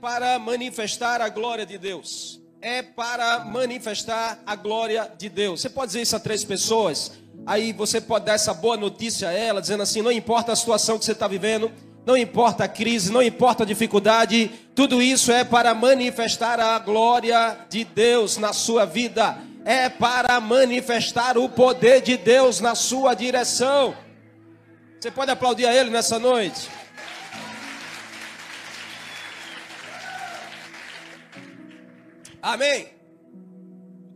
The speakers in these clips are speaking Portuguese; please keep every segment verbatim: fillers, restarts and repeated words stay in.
para manifestar a glória de Deus. É para manifestar a glória de Deus. Você pode dizer isso a três pessoas. Aí você pode dar essa boa notícia a ela, dizendo assim: não importa a situação que você está vivendo, não importa a crise, não importa a dificuldade, tudo isso é para manifestar a glória de Deus na sua vida. É para manifestar o poder de Deus na sua direção. Você pode aplaudir a ele nessa noite? Amém.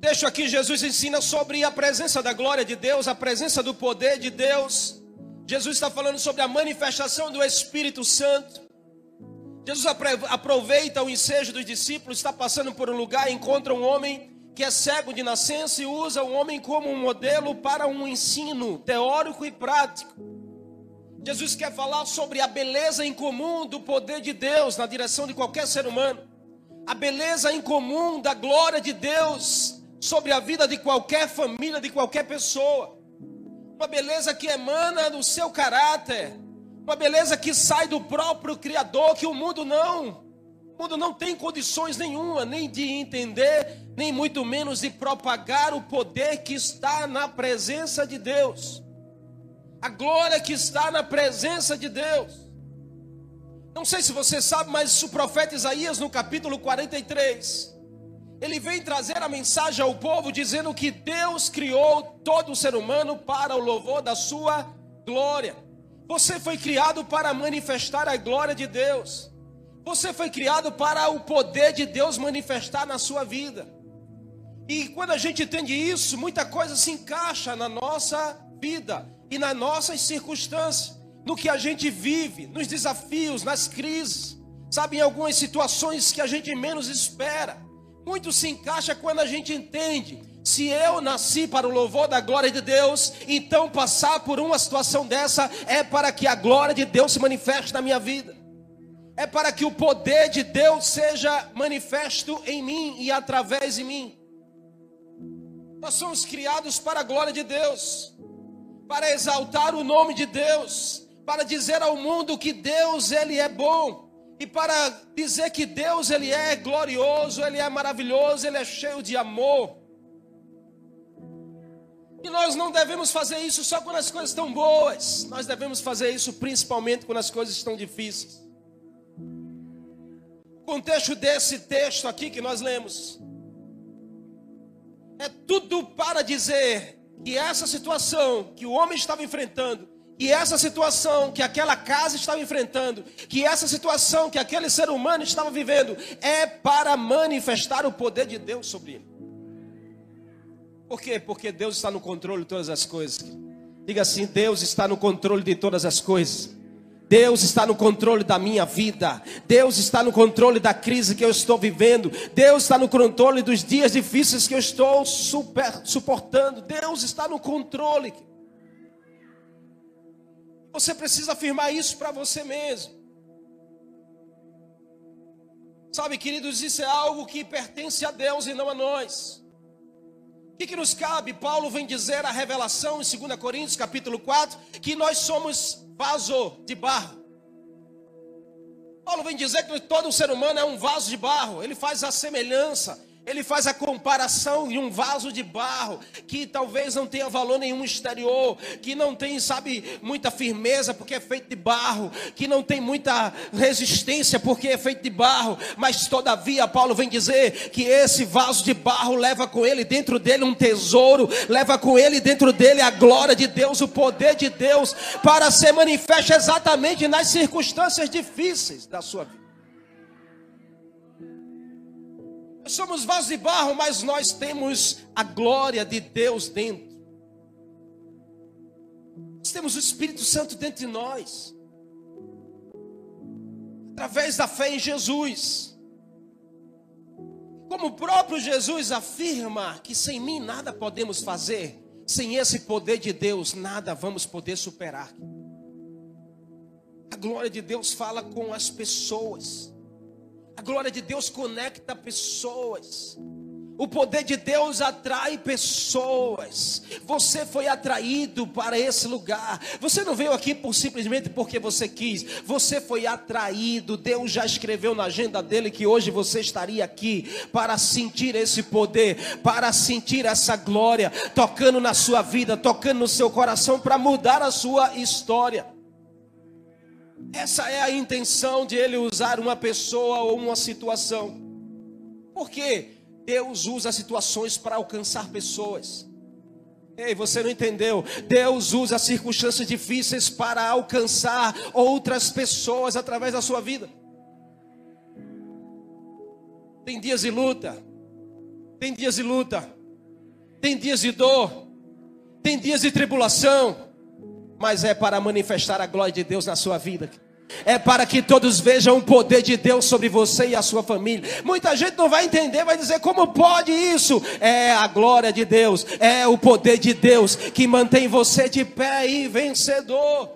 Deixa aqui, Jesus ensina sobre a presença da glória de Deus, a presença do poder de Deus. Jesus está falando sobre a manifestação do Espírito Santo. Jesus aproveita o ensejo dos discípulos, está passando por um lugar, encontra um homem que é cego de nascença e usa o homem como um modelo para um ensino teórico e prático. Jesus quer falar sobre a beleza em comum do poder de Deus na direção de qualquer ser humano. A beleza em comum da glória de Deus sobre a vida de qualquer família, de qualquer pessoa. Uma beleza que emana do seu caráter, uma beleza que sai do próprio Criador, que o mundo não, o mundo não tem condições nenhuma, nem de entender, nem muito menos de propagar o poder que está na presença de Deus, a glória que está na presença de Deus. Não sei se você sabe, mas o profeta Isaías, no capítulo quarenta e três, ele vem trazer a mensagem ao povo dizendo que Deus criou todo o ser humano para o louvor da sua glória. Você foi criado para manifestar a glória de Deus. Você foi criado para o poder de Deus manifestar na sua vida. E quando a gente entende isso, muita coisa se encaixa na nossa vida e nas nossas circunstâncias, no que a gente vive, nos desafios, nas crises, sabe, em algumas situações que a gente menos espera. Muito se encaixa quando a gente entende. Se eu nasci para o louvor da glória de Deus, então passar por uma situação dessa é para que a glória de Deus se manifeste na minha vida. É para que o poder de Deus seja manifesto em mim e através de mim. Nós somos criados para a glória de Deus, para exaltar o nome de Deus, para dizer ao mundo que Deus, ele é bom. E para dizer que Deus, ele é glorioso, ele é maravilhoso, ele é cheio de amor. E nós não devemos fazer isso só quando as coisas estão boas. Nós devemos fazer isso principalmente quando as coisas estão difíceis. O contexto desse texto aqui que nós lemos é tudo para dizer que essa situação que o homem estava enfrentando, e essa situação que aquela casa estava enfrentando, que essa situação que aquele ser humano estava vivendo, é para manifestar o poder de Deus sobre ele. Por quê? Porque Deus está no controle de todas as coisas. Diga assim: Deus está no controle de todas as coisas. Deus está no controle da minha vida. Deus está no controle da crise que eu estou vivendo. Deus está no controle dos dias difíceis que eu estou super, suportando. Deus está no controle. Você precisa afirmar isso para você mesmo. Sabe, queridos, isso é algo que pertence a Deus e não a nós. O que, que nos cabe? Paulo vem dizer a revelação em segunda Coríntios, capítulo quatro, que nós somos vaso de barro. Paulo vem dizer que todo ser humano é um vaso de barro. Ele faz a semelhança, ele faz a comparação de um vaso de barro que talvez não tenha valor nenhum exterior, que não tem, sabe, muita firmeza porque é feito de barro, que não tem muita resistência porque é feito de barro, mas todavia Paulo vem dizer que esse vaso de barro leva com ele dentro dele um tesouro, leva com ele dentro dele a glória de Deus, o poder de Deus, para ser manifesto exatamente nas circunstâncias difíceis da sua vida. Somos vasos de barro, mas nós temos a glória de Deus dentro. Nós temos o Espírito Santo dentro de nós. Através da fé em Jesus. Como o próprio Jesus afirma que sem mim nada podemos fazer. Sem esse poder de Deus, nada vamos poder superar. A glória de Deus fala com as pessoas. A glória de Deus conecta pessoas. O poder de Deus atrai pessoas. Você foi atraído para esse lugar. Você não veio aqui por, simplesmente porque você quis. Você foi atraído. Deus já escreveu na agenda dele que hoje você estaria aqui para sentir esse poder, para sentir essa glória, tocando na sua vida, tocando no seu coração, para mudar a sua história. Essa é a intenção de ele usar uma pessoa ou uma situação. Por quê? Deus usa situações para alcançar pessoas. Ei, você não entendeu? Deus usa circunstâncias difíceis para alcançar outras pessoas através da sua vida. Tem dias de luta, tem dias de luta, tem dias de dor, tem dias de tribulação, mas é para manifestar a glória de Deus na sua vida. É para que todos vejam o poder de Deus sobre você e a sua família. Muita gente não vai entender, vai dizer: como pode isso? É a glória de Deus, é o poder de Deus que mantém você de pé e vencedor.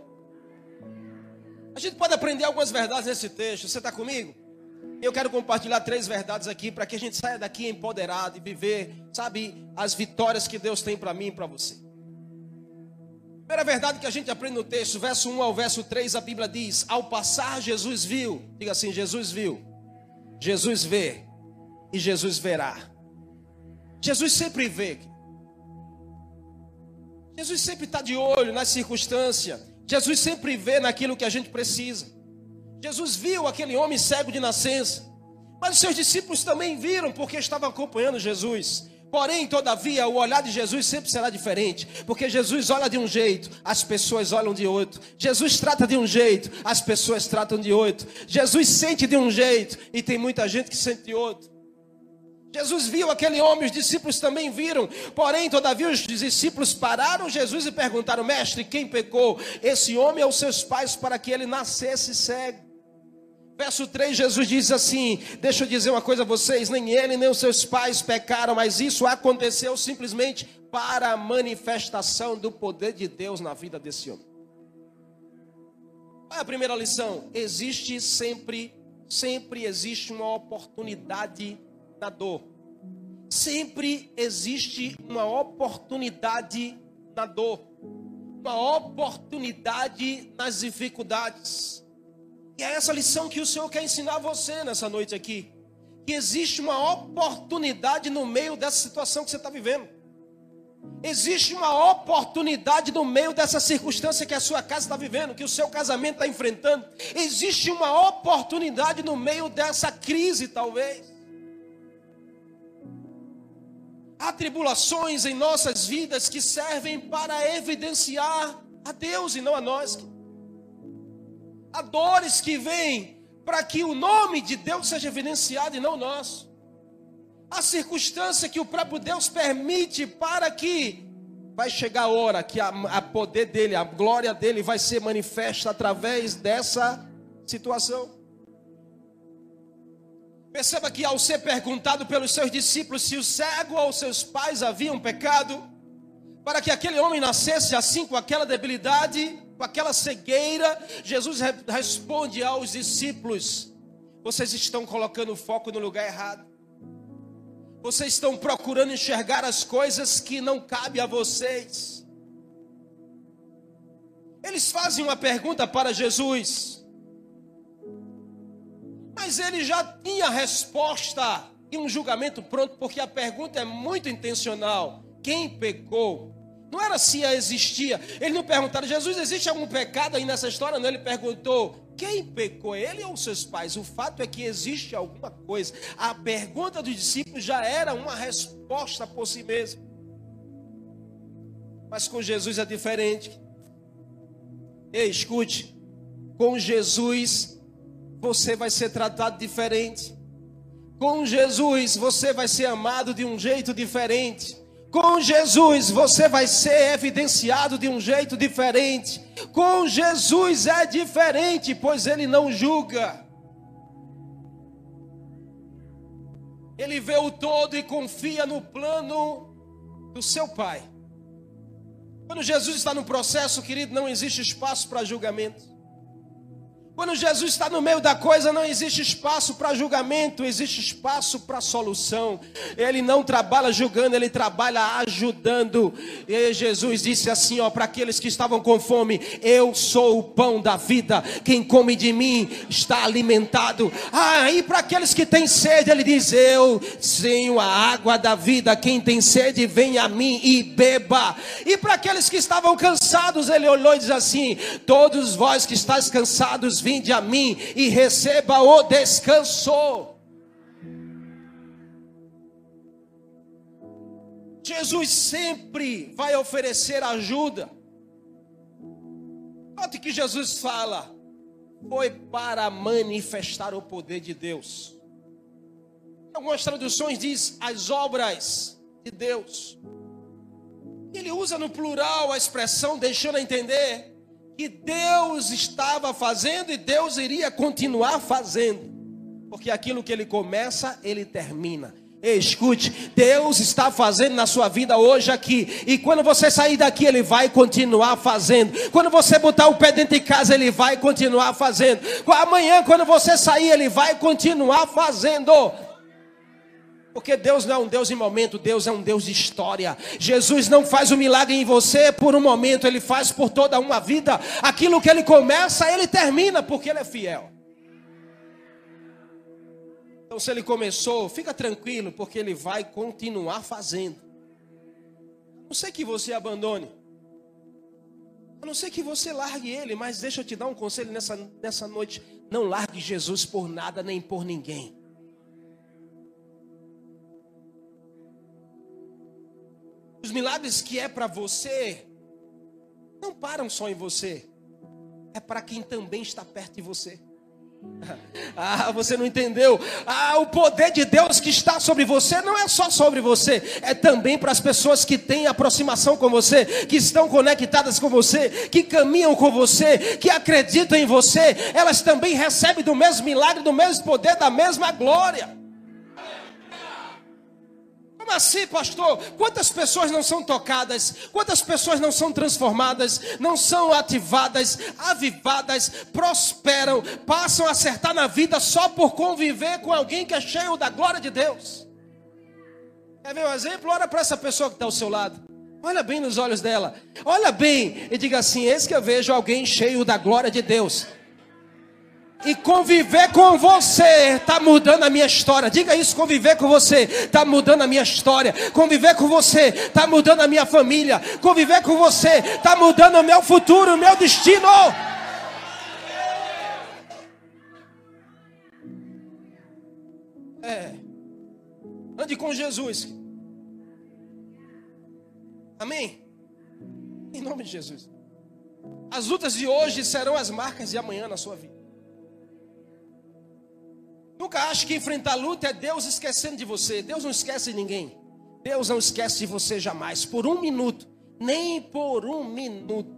A gente pode aprender algumas verdades nesse texto. Você está comigo? Eu quero compartilhar três verdades aqui para que a gente saia daqui empoderado e viver, sabe, as vitórias que Deus tem para mim e para você. Primeira verdade que a gente aprende no texto, verso um ao verso três, a Bíblia diz: ao passar, Jesus viu. Diga assim: Jesus viu, Jesus vê e Jesus verá. Jesus sempre vê. Jesus sempre está de olho nas circunstâncias. Jesus sempre vê naquilo que a gente precisa. Jesus viu aquele homem cego de nascença, mas os seus discípulos também viram, porque estavam acompanhando Jesus. Porém, todavia, o olhar de Jesus sempre será diferente, porque Jesus olha de um jeito, as pessoas olham de outro. Jesus trata de um jeito, as pessoas tratam de outro. Jesus sente de um jeito, e tem muita gente que sente de outro. Jesus viu aquele homem, os discípulos também viram. Porém, todavia, os discípulos pararam Jesus e perguntaram: mestre, quem pecou, esse homem ou seus pais, para que ele nascesse cego? Verso três, Jesus diz assim: deixa eu dizer uma coisa a vocês, nem ele nem os seus pais pecaram, mas isso aconteceu simplesmente para a manifestação do poder de Deus na vida desse homem. Qual é a primeira lição? Existe sempre, sempre existe uma oportunidade na dor. Sempre existe uma oportunidade na dor. Uma oportunidade nas dificuldades. E é essa lição que o Senhor quer ensinar a você nessa noite aqui. Que existe uma oportunidade no meio dessa situação que você está vivendo. Existe uma oportunidade no meio dessa circunstância que a sua casa está vivendo, que o seu casamento está enfrentando. Existe uma oportunidade no meio dessa crise, talvez. Há tribulações em nossas vidas que servem para evidenciar a Deus e não a nós. Há dores que vêm para que o nome de Deus seja evidenciado e não o nosso. Há circunstância que o próprio Deus permite para que vai chegar a hora que a, a poder dele, a glória dele vai ser manifesta através dessa situação. Perceba que ao ser perguntado pelos seus discípulos se o cego ou seus pais haviam pecado, para que aquele homem nascesse assim com aquela debilidade, com aquela cegueira, Jesus re- responde aos discípulos: vocês estão colocando o foco no lugar errado. Vocês estão procurando enxergar as coisas que não cabem a vocês. Eles fazem uma pergunta para Jesus, mas ele já tinha a resposta e um julgamento pronto, porque a pergunta é muito intencional: quem pecou? Não era se existia. Ele não perguntaram: Jesus, existe algum pecado aí nessa história? Não, ele perguntou: quem pecou, ele ou seus pais? O fato é que existe alguma coisa. A pergunta dos discípulos já era uma resposta por si mesmo. Mas com Jesus é diferente. Ei, escute. Com Jesus, você vai ser tratado diferente. Com Jesus, você vai ser amado de um jeito diferente. Com Jesus você vai ser evidenciado de um jeito diferente. Com Jesus é diferente, pois ele não julga. Ele vê o todo e confia no plano do seu Pai. Quando Jesus está no processo, querido, não existe espaço para julgamento. Quando Jesus está no meio da coisa, não existe espaço para julgamento, existe espaço para solução. Ele não trabalha julgando, ele trabalha ajudando. E Jesus disse assim, ó, para aqueles que estavam com fome: eu sou o pão da vida, quem come de mim está alimentado. Ah, e para aqueles que têm sede, ele diz: eu tenho a água da vida, quem tem sede vem a mim e beba. E para aqueles que estavam cansados, ele olhou e diz assim: todos vós que estáis cansados, vinde a mim e receba o descanso. Jesus sempre vai oferecer ajuda. Note que Jesus fala: foi para manifestar o poder de Deus. Algumas traduções diz as obras de Deus. Ele usa no plural a expressão deixando a entender que Deus estava fazendo e Deus iria continuar fazendo, porque aquilo que ele começa, ele termina. Escute, Deus está fazendo na sua vida hoje aqui, e quando você sair daqui, ele vai continuar fazendo. Quando você botar o pé dentro de casa, ele vai continuar fazendo. Amanhã, quando você sair, ele vai continuar fazendo. Porque Deus não é um Deus em momento, Deus é um Deus de história. Jesus não faz um milagre em você por um momento, ele faz por toda uma vida. Aquilo que ele começa, ele termina, porque ele é fiel. Então, se ele começou, fica tranquilo, porque ele vai continuar fazendo. A não ser que você abandone, a não ser que você largue ele, mas deixa eu te dar um conselho nessa, nessa noite: não largue Jesus por nada nem por ninguém. Os milagres que é para você não param só em você, é para quem também está perto de você. Ah, você não entendeu? Ah, o poder de Deus que está sobre você não é só sobre você, é também para as pessoas que têm aproximação com você, que estão conectadas com você, que caminham com você, que acreditam em você. Elas também recebem do mesmo milagre, do mesmo poder, da mesma glória. Como assim, pastor? Quantas pessoas não são tocadas? Quantas pessoas não são transformadas? Não são ativadas, avivadas, prosperam, passam a acertar na vida só por conviver com alguém que é cheio da glória de Deus? Quer ver um exemplo? Olha para essa pessoa que está ao seu lado. Olha bem nos olhos dela. Olha bem e diga assim: eis que eu vejo alguém cheio da glória de Deus. E conviver com você está mudando a minha história. Diga isso: conviver com você está mudando a minha história. Conviver com você está mudando a minha família. Conviver com você está mudando o meu futuro, o meu destino. É. Ande com Jesus. Amém? Em nome de Jesus. As lutas de hoje serão as marcas de amanhã na sua vida. Nunca ache que enfrentar luta é Deus esquecendo de você. Deus não esquece de ninguém. Deus não esquece de você jamais. Por um minuto. Nem por um minuto.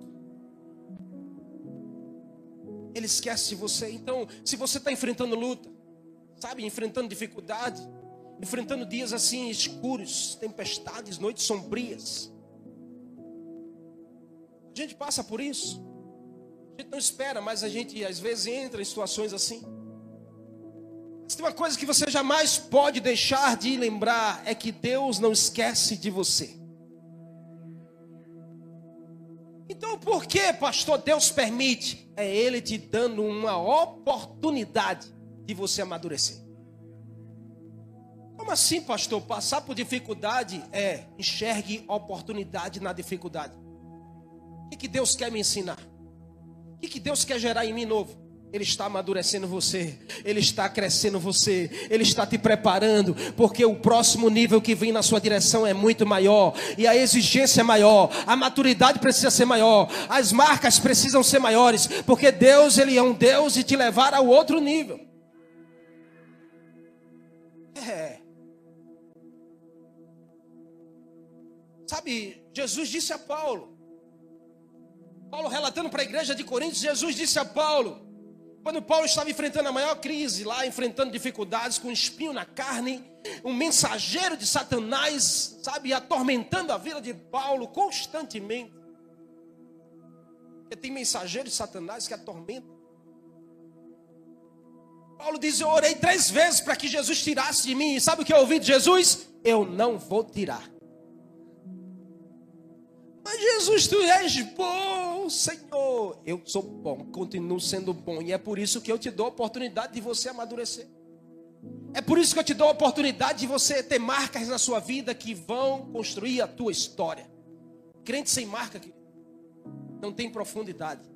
Ele esquece de você. Então, se você está enfrentando luta, sabe, enfrentando dificuldade, enfrentando dias assim escuros, tempestades, noites sombrias. A gente passa por isso. A gente não espera, mas a gente às vezes entra em situações assim. Se tem uma coisa que você jamais pode deixar de lembrar, é que Deus não esquece de você. Então por que, pastor, Deus permite? É Ele te dando uma oportunidade de você amadurecer. Como assim, pastor? Passar por dificuldade? É, enxergue oportunidade na dificuldade. O que Deus quer me ensinar? O que Deus quer gerar em mim novo? Ele está amadurecendo você, Ele está crescendo você, Ele está te preparando, porque o próximo nível que vem na sua direção é muito maior, e a exigência é maior, a maturidade precisa ser maior, as marcas precisam ser maiores, porque Deus, Ele é um Deus de te levar ao outro nível. É. Sabe, Jesus disse a Paulo, Paulo relatando para a igreja de Coríntios, Jesus disse a Paulo, quando Paulo estava enfrentando a maior crise lá, enfrentando dificuldades com um espinho na carne, um mensageiro de Satanás, sabe, atormentando a vida de Paulo constantemente. Porque tem mensageiro de Satanás que atormenta. Paulo diz, eu orei três vezes para que Jesus tirasse de mim. E sabe o que eu ouvi de Jesus? Eu não vou tirar. Mas Jesus, tu és bom, Senhor. Eu sou bom, continuo sendo bom. E é por isso que eu te dou a oportunidade de você amadurecer. É por isso que eu te dou a oportunidade de você ter marcas na sua vida que vão construir a tua história. Crente sem marca, querido, não tem profundidade.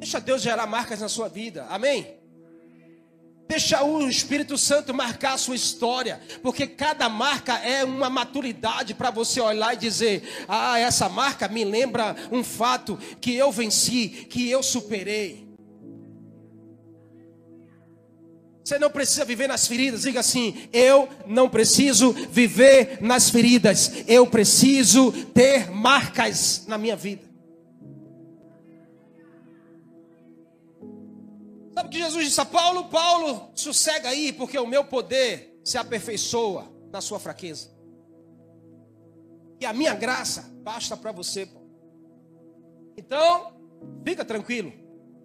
Deixa Deus gerar marcas na sua vida, amém? Deixa o Espírito Santo marcar a sua história, porque cada marca é uma maturidade para você olhar e dizer, ah, essa marca me lembra um fato que eu venci, que eu superei. Você não precisa viver nas feridas, diga assim, eu não preciso viver nas feridas, eu preciso ter marcas na minha vida. Sabe o que Jesus disse a Paulo? Paulo, sossega aí, porque o meu poder se aperfeiçoa na sua fraqueza. E a minha graça basta para você, Paulo. Então, fica tranquilo.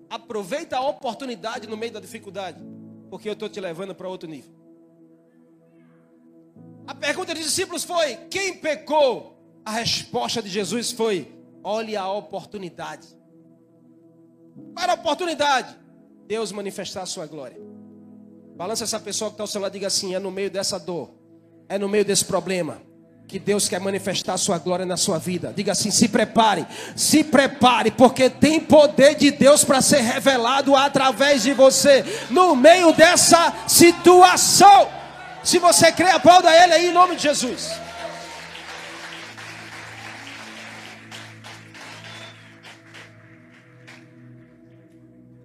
Aproveita a oportunidade no meio da dificuldade, porque eu estou te levando para outro nível. A pergunta dos discípulos foi, quem pecou? A resposta de Jesus foi, olhe a oportunidade. Para a oportunidade, Deus manifestar a sua glória. Balança essa pessoa que está ao seu lado e diga assim, é no meio dessa dor, é no meio desse problema, que Deus quer manifestar a sua glória na sua vida. Diga assim, se prepare, se prepare, porque tem poder de Deus para ser revelado através de você, no meio dessa situação. Se você crê, aplauda Ele aí em nome de Jesus.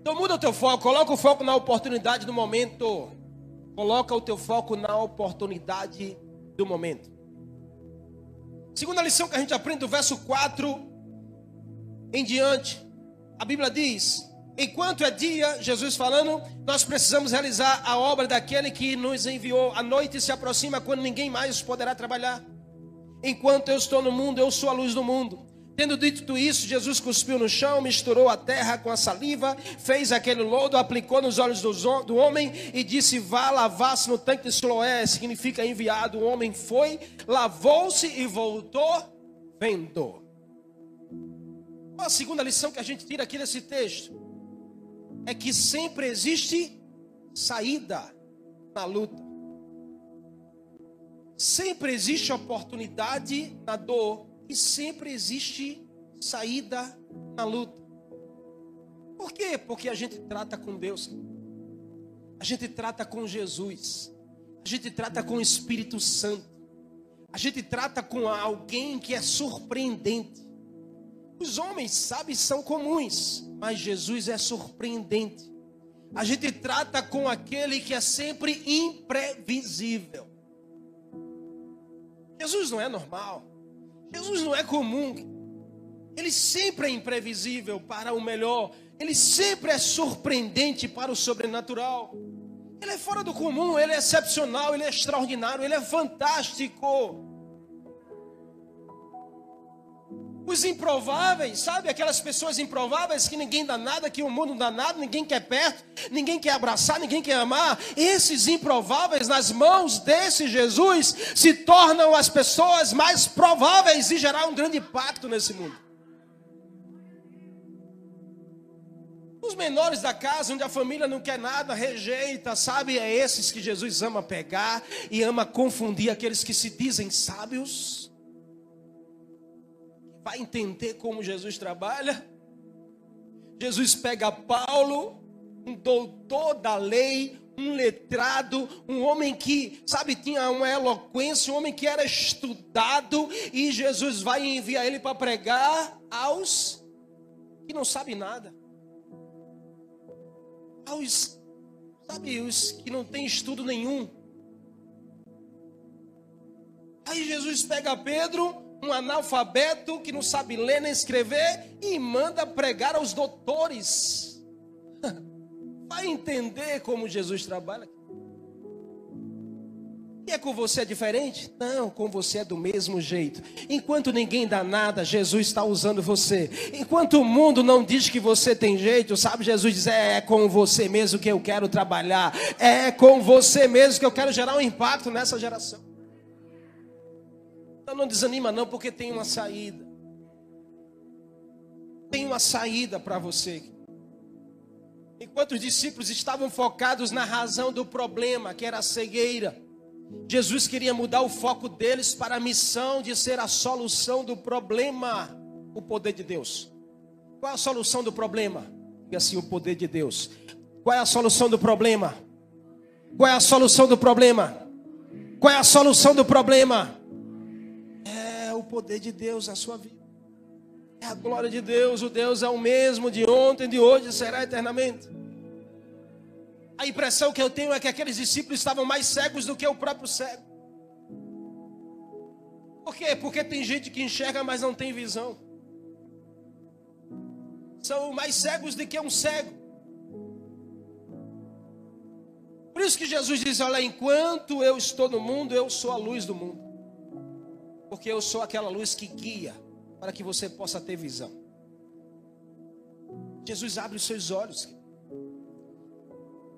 Então muda o teu foco, coloca o foco na oportunidade do momento. Coloca o teu foco na oportunidade do momento. Segunda lição que a gente aprende do verso quatro em diante. A Bíblia diz, enquanto é dia, Jesus falando, nós precisamos realizar a obra daquele que nos enviou. A noite se aproxima quando ninguém mais poderá trabalhar. Enquanto eu estou no mundo, eu sou a luz do mundo. Tendo dito isso, Jesus cuspiu no chão, misturou a terra com a saliva, fez aquele lodo, aplicou nos olhos do homem e disse, vá lavar-se no tanque de Siloé, significa enviado. O homem foi, lavou-se e voltou, vendo. A segunda lição que a gente tira aqui desse texto é que sempre existe saída na luta. Sempre existe oportunidade na dor. E sempre existe saída na luta. Por quê? Porque a gente trata com Deus. A gente trata com Jesus. A gente trata com o Espírito Santo. A gente trata com alguém que é surpreendente. Os homens, sabe, são comuns. Mas Jesus é surpreendente. A gente trata com aquele que é sempre imprevisível. Jesus não é normal. Jesus não é comum, Ele sempre é imprevisível para o melhor, Ele sempre é surpreendente para o sobrenatural. Ele é fora do comum, Ele é excepcional, Ele é extraordinário, Ele é fantástico. Os improváveis, sabe? Aquelas pessoas improváveis que ninguém dá nada, que o mundo não dá nada, ninguém quer perto, ninguém quer abraçar, ninguém quer amar. Esses improváveis nas mãos desse Jesus se tornam as pessoas mais prováveis e gerar um grande impacto nesse mundo. Os menores da casa, onde a família não quer nada, rejeita, sabe? É esses que Jesus ama pegar e ama confundir aqueles que se dizem sábios. Vai entender como Jesus trabalha? Jesus pega Paulo, um doutor da lei, um letrado, um homem que, sabe, tinha uma eloquência, um homem que era estudado, e Jesus vai enviar ele para pregar aos que não sabem nada. Aos, sabe, os que não têm estudo nenhum. Aí Jesus pega Pedro, um analfabeto que não sabe ler nem escrever, e manda pregar aos doutores. Vai entender como Jesus trabalha. E é com você é diferente? Não, com você é do mesmo jeito. Enquanto ninguém dá nada, Jesus está usando você. Enquanto o mundo não diz que você tem jeito, sabe, Jesus diz, é, é com você mesmo que eu quero trabalhar. É com você mesmo que eu quero gerar um impacto nessa geração. Então não desanima não, porque tem uma saída. Tem uma saída para você. Enquanto os discípulos estavam focados na razão do problema, que era a cegueira, Jesus queria mudar o foco deles para a missão de ser a solução do problema, o poder de Deus. Qual é a solução do problema? E assim, o poder de Deus. Qual é a solução do problema? Qual é a solução do problema? Qual é a solução do problema? É o poder de Deus na sua vida. É a glória de Deus. O Deus é o mesmo de ontem, de hoje e será eternamente. A impressão que eu tenho é que aqueles discípulos estavam mais cegos do que o próprio cego. Por quê? Porque tem gente que enxerga, mas não tem visão. São mais cegos do que um cego. Por isso que Jesus diz, olha, enquanto eu estou no mundo, eu sou a luz do mundo. Porque eu sou aquela luz que guia, para que você possa ter visão. Jesus abre os seus olhos.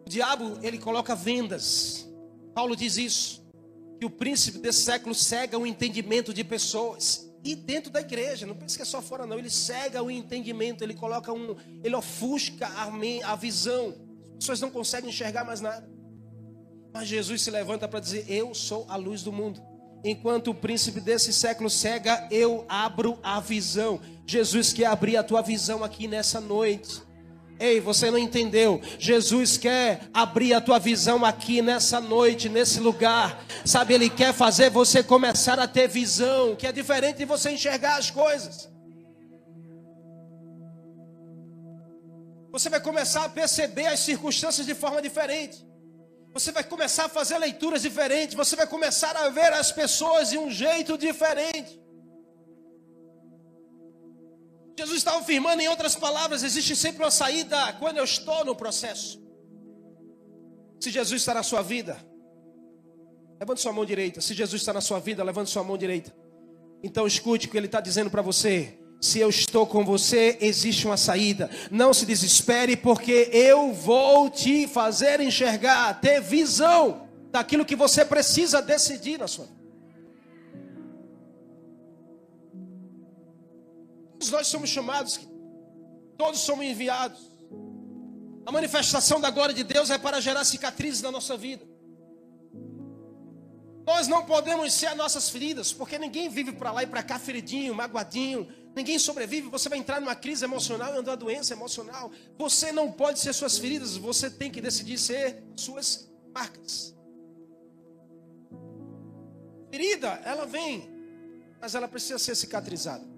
O diabo, ele coloca vendas. Paulo diz isso, que o príncipe desse século cega o entendimento de pessoas. E dentro da igreja, não pense que é só fora não, ele cega o entendimento, ele coloca um, ele ofusca a, a visão. As pessoas não conseguem enxergar mais nada. Mas Jesus se levanta para dizer, eu sou a luz do mundo. Enquanto o príncipe desse século cega, eu abro a visão. Jesus quer abrir a tua visão aqui nessa noite. Ei, você não entendeu? Jesus quer abrir a tua visão aqui nessa noite, nesse lugar. Sabe, Ele quer fazer você começar a ter visão, que é diferente de você enxergar as coisas. Você vai começar a perceber as circunstâncias de forma diferente. Você vai começar a fazer leituras diferentes. Você vai começar a ver as pessoas de um jeito diferente. Jesus estava afirmando, em outras palavras, existe sempre uma saída quando eu estou no processo. Se Jesus está na sua vida, levante sua mão direita. Se Jesus está na sua vida, levante sua mão direita. Então escute o que Ele está dizendo para você. Se eu estou com você, existe uma saída. Não se desespere, porque eu vou te fazer enxergar, ter visão daquilo que você precisa decidir na sua vida. Todos nós somos chamados, todos somos enviados. A manifestação da glória de Deus é para gerar cicatrizes na nossa vida. Nós não podemos ser as nossas feridas, porque ninguém vive para lá e para cá feridinho, magoadinho. Ninguém sobrevive, você vai entrar numa crise emocional e andar numa doença emocional. Você não pode ser suas feridas, você tem que decidir ser suas marcas. Ferida, ela vem, mas ela precisa ser cicatrizada.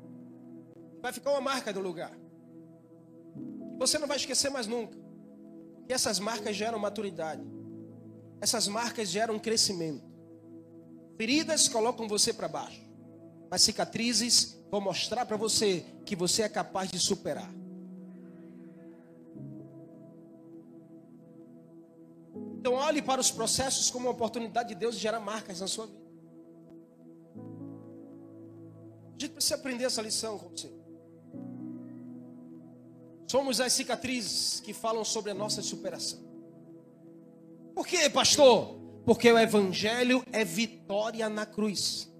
Vai ficar uma marca do lugar. Você não vai esquecer mais nunca. E essas marcas geram maturidade. Essas marcas geram crescimento. Feridas colocam você para baixo. Mas cicatrizes vão mostrar para você que você é capaz de superar. Então olhe para os processos como uma oportunidade de Deus de gerar marcas na sua vida. A gente precisa aprender essa lição com você. Somos as cicatrizes que falam sobre a nossa superação. Por quê, pastor? Porque o evangelho é vitória na cruz.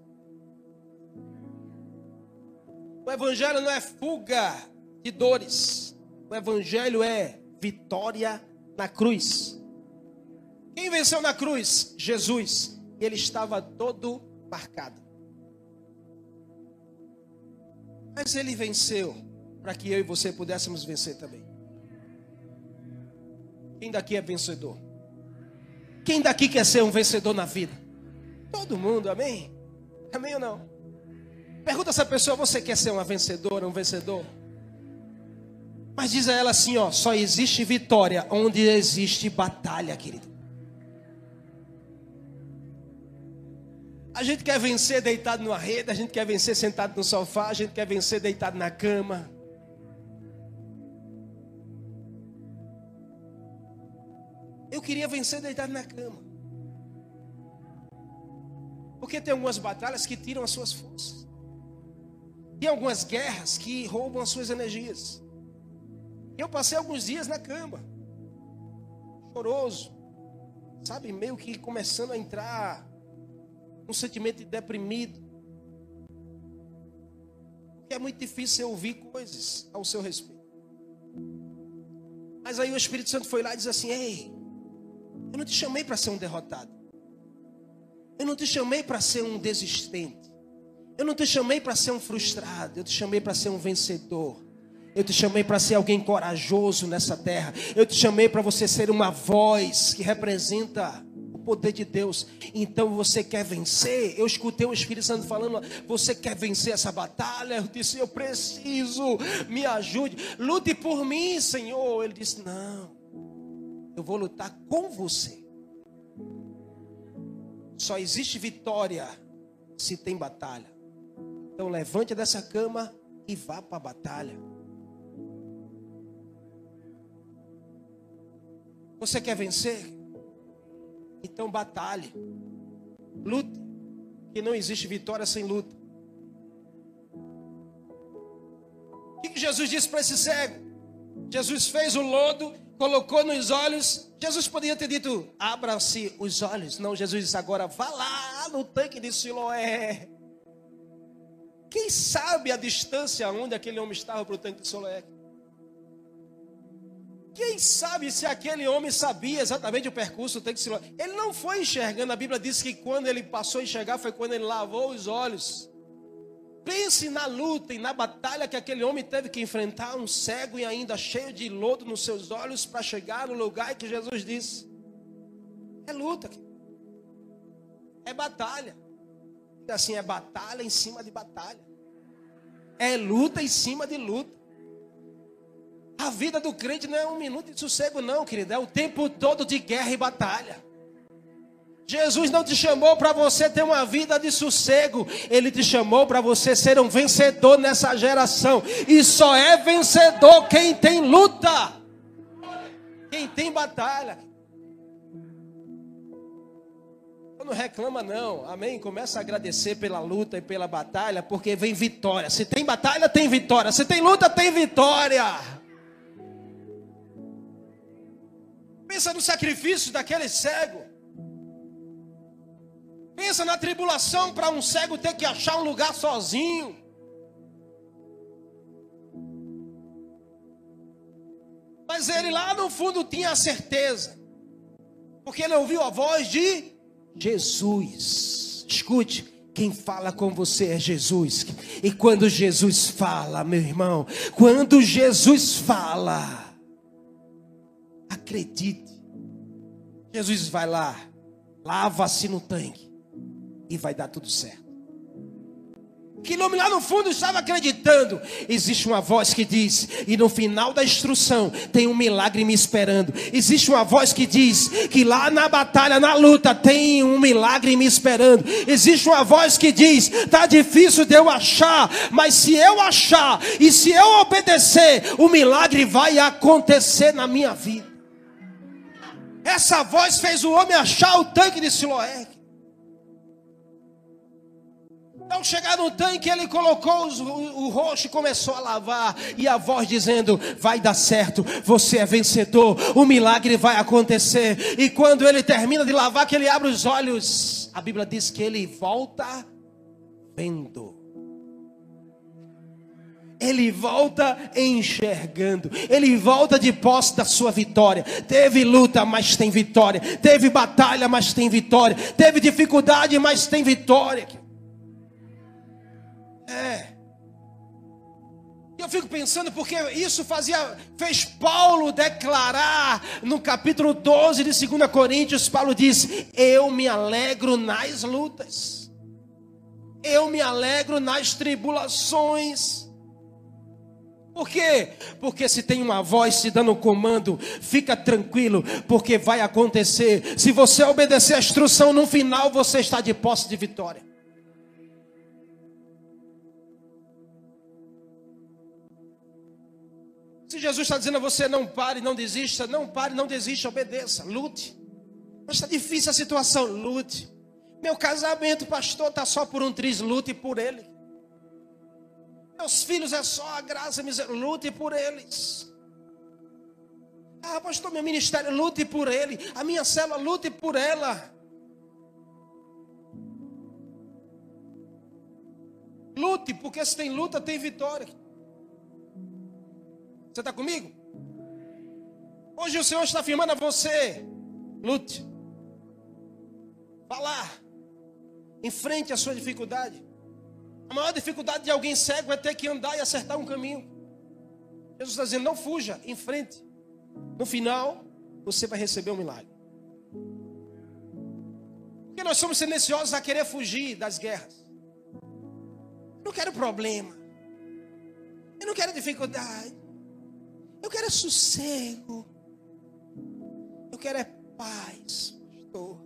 O evangelho não é fuga de dores. O evangelho é vitória na cruz. Quem venceu na cruz? Jesus. Ele estava todo marcado. Mas Ele venceu, para que eu e você pudéssemos vencer também. Quem daqui é vencedor? Quem daqui quer ser um vencedor na vida? Todo mundo, amém? Amém ou não? Pergunta a essa pessoa, você quer ser uma vencedora, um vencedor? Mas diz a ela assim, ó, só existe vitória onde existe batalha, querido. A gente quer vencer deitado numa rede, a gente quer vencer sentado no sofá, a gente quer vencer deitado na cama. Eu queria vencer deitado na cama. Porque tem algumas batalhas que tiram as suas forças. Tem algumas guerras que roubam as suas energias. Eu passei alguns dias na cama, choroso, sabe, meio que começando a entrar um sentimento de deprimido. Porque é muito difícil ouvir coisas ao seu respeito. Mas aí o Espírito Santo foi lá e disse assim: ei, eu não te chamei para ser um derrotado. Eu não te chamei para ser um desistente. Eu não te chamei para ser um frustrado. Eu te chamei para ser um vencedor. Eu te chamei para ser alguém corajoso nessa terra. Eu te chamei para você ser uma voz que representa o poder de Deus. Então você quer vencer? Eu escutei o Espírito Santo falando: você quer vencer essa batalha? Eu disse: eu preciso, me ajude. Lute por mim, Senhor. Ele disse: não, eu vou lutar com você. Só existe vitória se tem batalha. Então levante dessa cama e vá para a batalha. Você quer vencer? Então batalhe. Lute. Que não existe vitória sem luta. O que Jesus disse para esse cego? Jesus fez o lodo, colocou nos olhos. Jesus poderia ter dito: abra-se os olhos. Não, Jesus disse: agora vá lá no tanque de Siloé. Quem sabe a distância onde aquele homem estava para o tanque de Siloé? Quem sabe se aquele homem sabia exatamente o percurso do tanque de Siloé? Ele não foi enxergando. A Bíblia diz que quando ele passou a enxergar foi quando ele lavou os olhos. Pense na luta e na batalha que aquele homem teve que enfrentar, um cego e ainda cheio de lodo nos seus olhos, para chegar no lugar que Jesus disse. É luta, é batalha. Assim, é batalha em cima de batalha, é luta em cima de luta. A vida do crente não é um minuto de sossego, não, querido, é o tempo todo de guerra e batalha. Jesus não te chamou para você ter uma vida de sossego. Ele te chamou para você ser um vencedor nessa geração. E só é vencedor quem tem luta, quem tem batalha. Não reclama, não. Amém? Começa a agradecer pela luta e pela batalha, porque vem vitória. Se tem batalha, tem vitória. Se tem luta, tem vitória. Pensa no sacrifício daquele cego. Pensa na tribulação para um cego ter que achar um lugar sozinho. Mas ele lá no fundo tinha a certeza, porque ele ouviu a voz de Jesus. Escute, quem fala com você é Jesus. E quando Jesus fala, meu irmão, quando Jesus fala, acredite. Jesus vai lá, lava-se no tanque e vai dar tudo certo. Que nome lá no fundo estava acreditando. Existe uma voz que diz, e no final da instrução tem um milagre me esperando. Existe uma voz que diz que lá na batalha, na luta, tem um milagre me esperando. Existe uma voz que diz: tá difícil de eu achar, mas se eu achar e se eu obedecer, o milagre vai acontecer na minha vida. Essa voz fez o homem achar o tanque de Siloé. Ao chegar no tanque, ele colocou os, o, o rosto e começou a lavar. E a voz dizendo: vai dar certo, você é vencedor, o milagre vai acontecer. E quando ele termina de lavar, que ele abre os olhos, a Bíblia diz que ele volta vendo. Ele volta enxergando. Ele volta de posse da sua vitória. Teve luta, mas tem vitória. Teve batalha, mas tem vitória. Teve dificuldade, mas tem vitória. É. Eu fico pensando, porque isso fazia, fez Paulo declarar no capítulo doze de Segunda Coríntios. Paulo diz: eu me alegro nas lutas. Eu me alegro nas tribulações. Por quê? Porque se tem uma voz te dando um comando, fica tranquilo, porque vai acontecer. Se você obedecer a instrução, no final você está de posse de vitória. Se Jesus está dizendo a você: não pare, não desista, não pare, não desista, obedeça, lute. Mas está difícil a situação, lute. Meu casamento, pastor, está só por um triz, lute por ele. Meus filhos é só a graça e misericórdia, lute por eles. Ah, pastor, meu ministério, lute por ele. A minha célula, lute por ela. Lute, porque se tem luta, tem vitória. Você está comigo? Hoje o Senhor está afirmando a você: lute. Vá lá. Enfrente a sua dificuldade. A maior dificuldade de alguém cego é ter que andar e acertar um caminho. Jesus está dizendo: não fuja, enfrente. No final, você vai receber um milagre. Porque nós somos tendenciosos a querer fugir das guerras. Eu não quero problema. Eu não quero dificuldade. Eu quero é sossego. Eu quero é paz, pastor.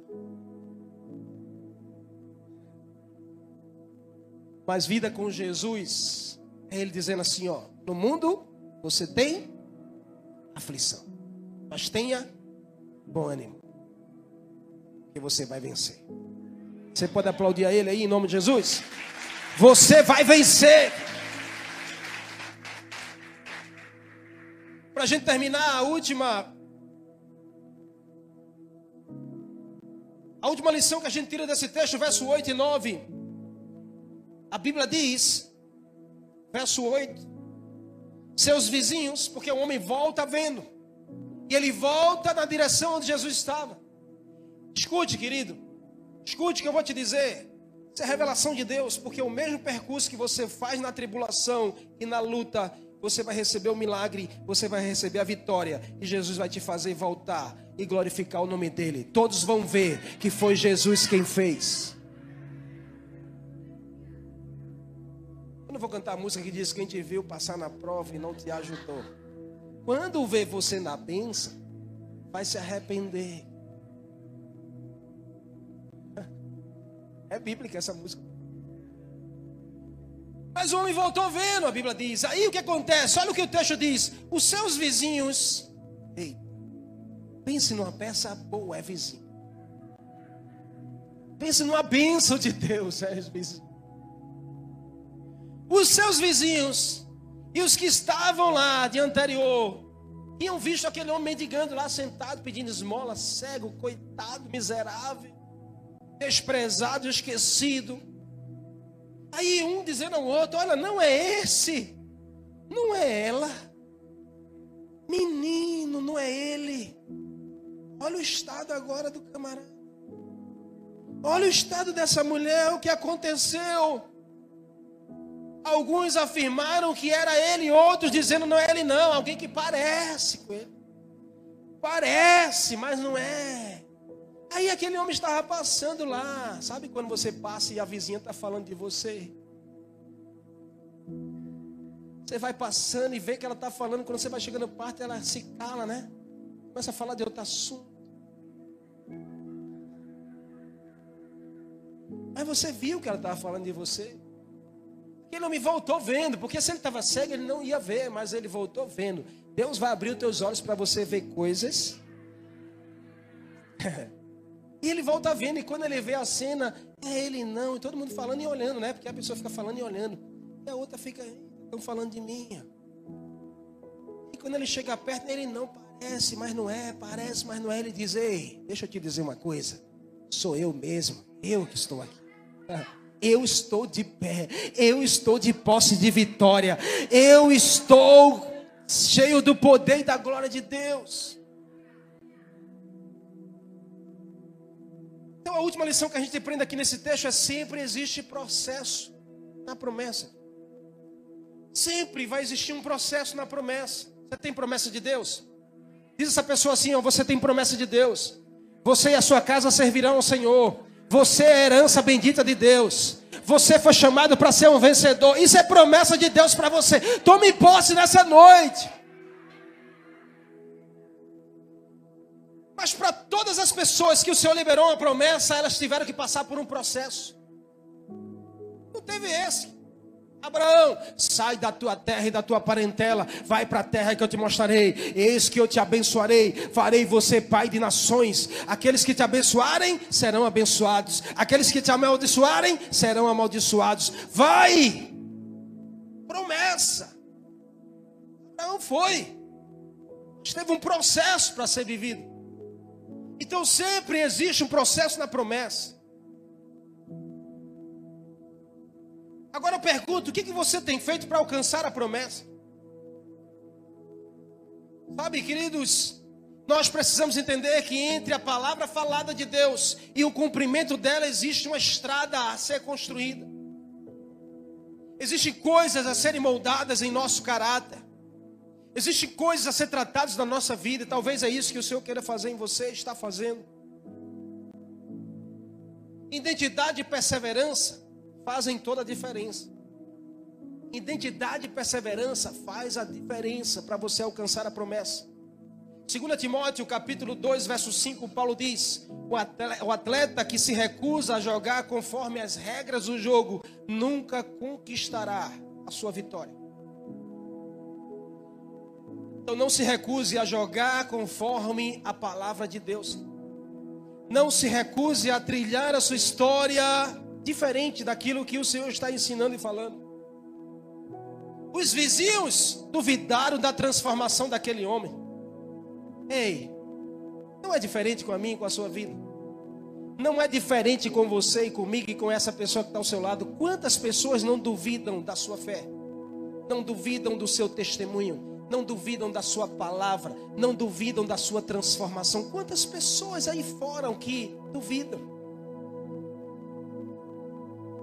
Mas vida com Jesus é ele dizendo assim, ó: no mundo você tem aflição, mas tenha bom ânimo, que você vai vencer. Você pode aplaudir a ele aí em nome de Jesus? Você vai vencer. Para a gente terminar, a última a última lição que a gente tira desse texto, verso oito e nove. A Bíblia diz, verso oito: seus vizinhos, porque o homem volta vendo. E ele volta na direção onde Jesus estava. Escute, querido. Escute o que eu vou te dizer. Isso é revelação de Deus. Porque o mesmo percurso que você faz na tribulação e na luta, você vai receber o milagre, você vai receber a vitória. E Jesus vai te fazer voltar e glorificar o nome dele. Todos vão ver que foi Jesus quem fez. Eu vou cantar a música que diz: quem te viu passar na prova e não te ajudou, quando vê você na bênção, vai se arrepender. É bíblica essa música. Mas o homem voltou vendo, a Bíblia diz. Aí o que acontece? Olha o que o texto diz: os seus vizinhos. Ei, pense numa peça boa, é vizinho. Pense numa bênção de Deus, é vizinho. Os seus vizinhos e os que estavam lá de anterior tinham visto aquele homem mendigando lá, sentado, pedindo esmola, cego, coitado, miserável, desprezado, esquecido. Aí um dizendo ao outro: olha, não é esse, não é ela, menino, não é ele. Olha o estado agora do camarada. Olha o estado dessa mulher, o que aconteceu. Alguns afirmaram que era ele, outros dizendo: não é ele não, alguém que parece com ele. Parece, mas não é. Aí aquele homem estava passando lá. Sabe quando você passa e a vizinha está falando de você? Você vai passando e vê que ela está falando. Quando você vai chegando perto, ela se cala, né? Começa a falar de outro assunto. Aí você viu que ela estava falando de você. Ele não me voltou vendo, porque se ele estava cego, ele não ia ver, mas ele voltou vendo. Deus vai abrir os teus olhos para você ver coisas. E ele volta vendo, e quando ele vê a cena, é ele não, e todo mundo falando e olhando, né? Porque a pessoa fica falando e olhando, e a outra fica, estão falando de mim. E quando ele chega perto, ele não parece, mas não é, parece, mas não é. Ele diz: ei, deixa eu te dizer uma coisa, sou eu mesmo, eu que estou aqui. Eu estou de pé, eu estou de posse de vitória, eu estou cheio do poder e da glória de Deus. Então a última lição que a gente aprende aqui nesse texto é: sempre existe processo na promessa. Sempre vai existir um processo na promessa. Você tem promessa de Deus? Diz essa pessoa assim, ó: você tem promessa de Deus. Você e a sua casa servirão ao Senhor. Você é herança bendita de Deus. Você foi chamado para ser um vencedor. Isso é promessa de Deus para você. Tome posse nessa noite. Mas para todas as pessoas que o Senhor liberou uma promessa, elas tiveram que passar por um processo. Não teve esse. Abraão, sai da tua terra e da tua parentela, vai para a terra que eu te mostrarei. Eis que eu te abençoarei, farei você pai de nações. Aqueles que te abençoarem serão abençoados, aqueles que te amaldiçoarem serão amaldiçoados. Vai! Promessa. Abraão foi. Teve um processo para ser vivido. Então sempre existe um processo na promessa. Agora eu pergunto, o que, que você tem feito para alcançar a promessa? Sabe, queridos, nós precisamos entender que entre a palavra falada de Deus e o cumprimento dela existe uma estrada a ser construída. Existem coisas a serem moldadas em nosso caráter. Existem coisas a ser tratadas na nossa vida. Talvez é isso que o Senhor queira fazer em você, está fazendo. Identidade e perseverança fazem toda a diferença. Identidade e perseverança faz a diferença para você alcançar a promessa. Segundo Timóteo, capítulo dois, verso cinco, Paulo diz: o atleta que se recusa a jogar conforme as regras do jogo nunca conquistará a sua vitória. Então não se recuse a jogar conforme a palavra de Deus. Não se recuse a trilhar a sua história diferente daquilo que o Senhor está ensinando e falando. Os vizinhos duvidaram da transformação daquele homem. Ei, não é diferente com a minha e com a sua vida? Não é diferente com você e comigo e com essa pessoa que está ao seu lado? Quantas pessoas não duvidam da sua fé? Não duvidam do seu testemunho? Não duvidam da sua palavra? Não duvidam da sua transformação? Quantas pessoas aí fora que duvidam?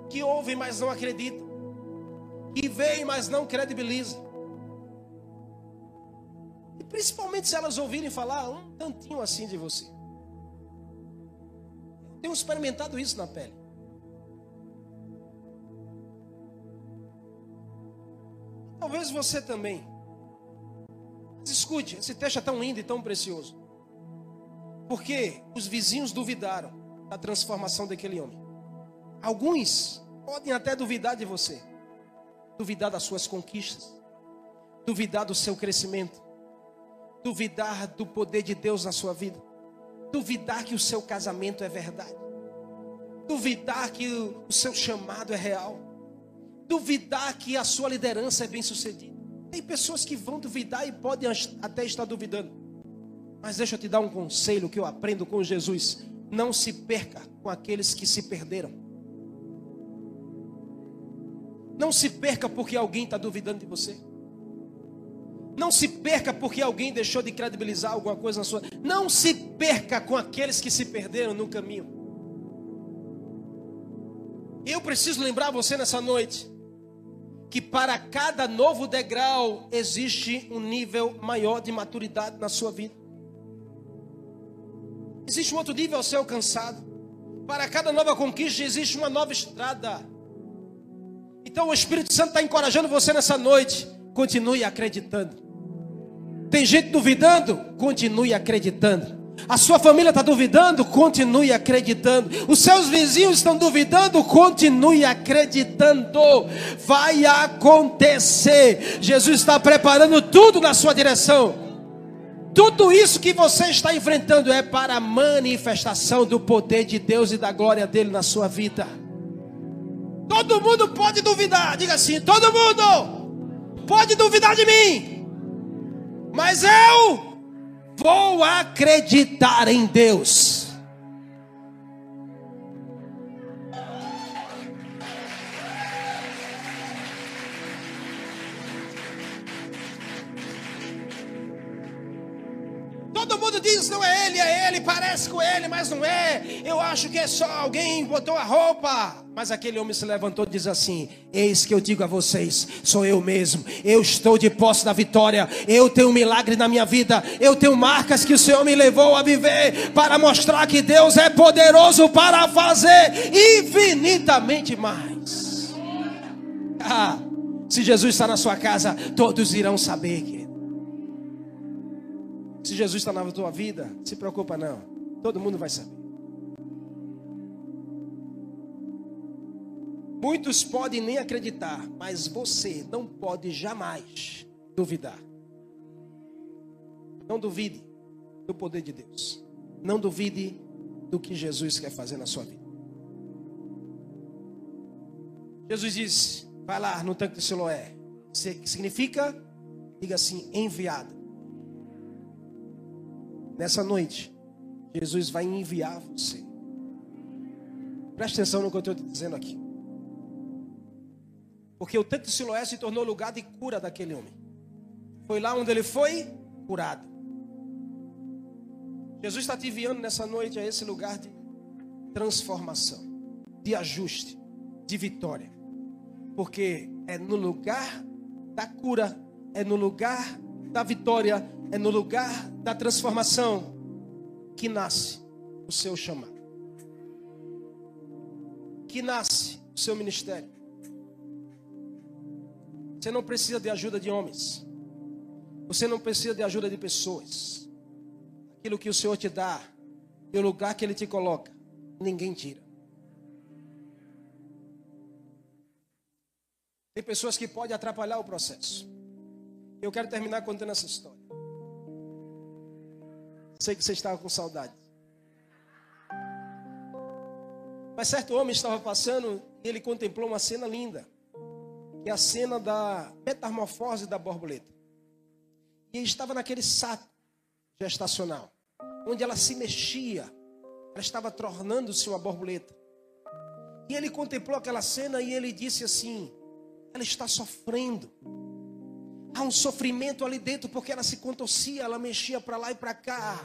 Que ouvem, mas não acreditam, que veem, mas não credibilizam, e principalmente se elas ouvirem falar um tantinho assim de você. Eu tenho experimentado isso na pele. Talvez você também. Mas escute, esse texto é tão lindo e tão precioso, porque os vizinhos duvidaram da transformação daquele homem. Alguns podem até duvidar de você, duvidar das suas conquistas, duvidar do seu crescimento, duvidar do poder de Deus na sua vida, duvidar que o seu casamento é verdade, duvidar que o seu chamado é real, duvidar que a sua liderança é bem-sucedida. Tem pessoas que vão duvidar e podem até estar duvidando. Mas deixa eu te dar um conselho que eu aprendo com Jesus: não se perca com aqueles que se perderam. Não se perca porque alguém está duvidando de você. Não se perca porque alguém deixou de credibilizar alguma coisa na sua. Não se perca com aqueles que se perderam no caminho. Eu preciso lembrar você nessa noite que para cada novo degrau existe um nível maior de maturidade na sua vida. Existe um outro nível a ser alcançado. Para cada nova conquista existe uma nova estrada. Então o Espírito Santo está encorajando você nessa noite. Continue acreditando. Tem gente duvidando? Continue acreditando. A sua família está duvidando? Continue acreditando. Os seus vizinhos estão duvidando? Continue acreditando. Vai acontecer. Jesus está preparando tudo na sua direção. Tudo isso que você está enfrentando é para a manifestação do poder de Deus e da glória dele na sua vida. Todo mundo pode duvidar, diga assim: todo mundo pode duvidar de mim, mas eu vou acreditar em Deus. Todo mundo diz: não é ele, é ele, parece com ele, mas não é. Eu acho que é só alguém botou a roupa. Mas aquele homem se levantou e diz assim: eis que eu digo a vocês, sou eu mesmo, eu estou de posse da vitória, eu tenho um milagre na minha vida, eu tenho marcas que o Senhor me levou a viver, para mostrar que Deus é poderoso para fazer infinitamente mais. Ah, se Jesus está na sua casa, todos irão saber, querido. Se Jesus está na tua vida, não se preocupa não, todo mundo vai saber. Muitos podem nem acreditar, mas você não pode jamais duvidar. Não duvide do poder de Deus. Não duvide do que Jesus quer fazer na sua vida. Jesus disse, vai lá no tanque de Siloé. Significa, diga assim, enviado. Nessa noite, Jesus vai enviar você. Preste atenção no que eu estou te dizendo aqui. Porque o tanque de Siloé se tornou lugar de cura daquele homem. Foi lá onde ele foi curado. Jesus está te enviando nessa noite a esse lugar de transformação, de ajuste, de vitória. Porque é no lugar da cura, é no lugar da vitória, é no lugar da transformação que nasce o seu chamado. Que nasce o seu ministério. Você não precisa de ajuda de homens. Você não precisa de ajuda de pessoas. Aquilo que o Senhor te dá e o lugar que Ele te coloca, ninguém tira. Tem pessoas que podem atrapalhar o processo. Eu quero terminar contando essa história. Sei que você estava com saudade. Mas certo homem estava passando e ele contemplou uma cena linda. Que é a cena da metamorfose da borboleta. E ele estava naquele saco gestacional, onde ela se mexia. Ela estava tornando-se uma borboleta. E ele contemplou aquela cena e ele disse assim, ela está sofrendo. Há um sofrimento ali dentro, porque ela se contorcia, ela mexia para lá e para cá.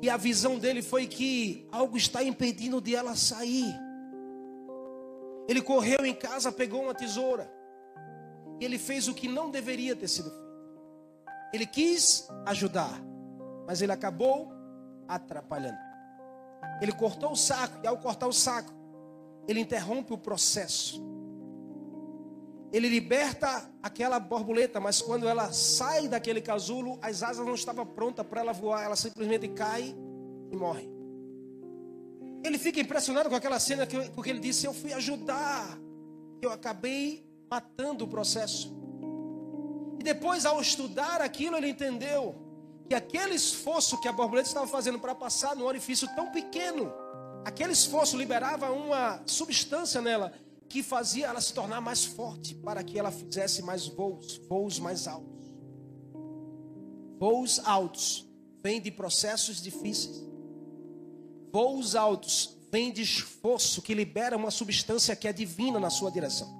E a visão dele foi que algo está impedindo de ela sair. Ele correu em casa, pegou uma tesoura. E ele fez o que não deveria ter sido feito. Ele quis ajudar, mas ele acabou atrapalhando. Ele cortou o saco, e ao cortar o saco, ele interrompe o processo. Ele liberta aquela borboleta, mas quando ela sai daquele casulo, as asas não estavam prontas para ela voar. Ela simplesmente cai e morre. Ele fica impressionado com aquela cena, porque ele disse, eu fui ajudar. Eu acabei matando o processo. E depois, ao estudar aquilo, ele entendeu que aquele esforço que a borboleta estava fazendo para passar num orifício tão pequeno, aquele esforço liberava uma substância nela, que fazia ela se tornar mais forte, para que ela fizesse mais voos, voos mais altos. Voos altos vêm de processos difíceis. Voos altos vêm de esforço que libera uma substância que é divina na sua direção.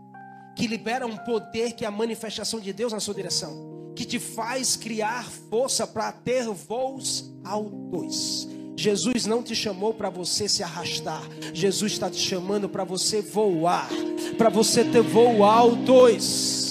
Que libera um poder que é a manifestação de Deus na sua direção. Que te faz criar força para ter voos altos. Jesus não te chamou para você se arrastar. Jesus está te chamando para você voar. Para você ter voo altos.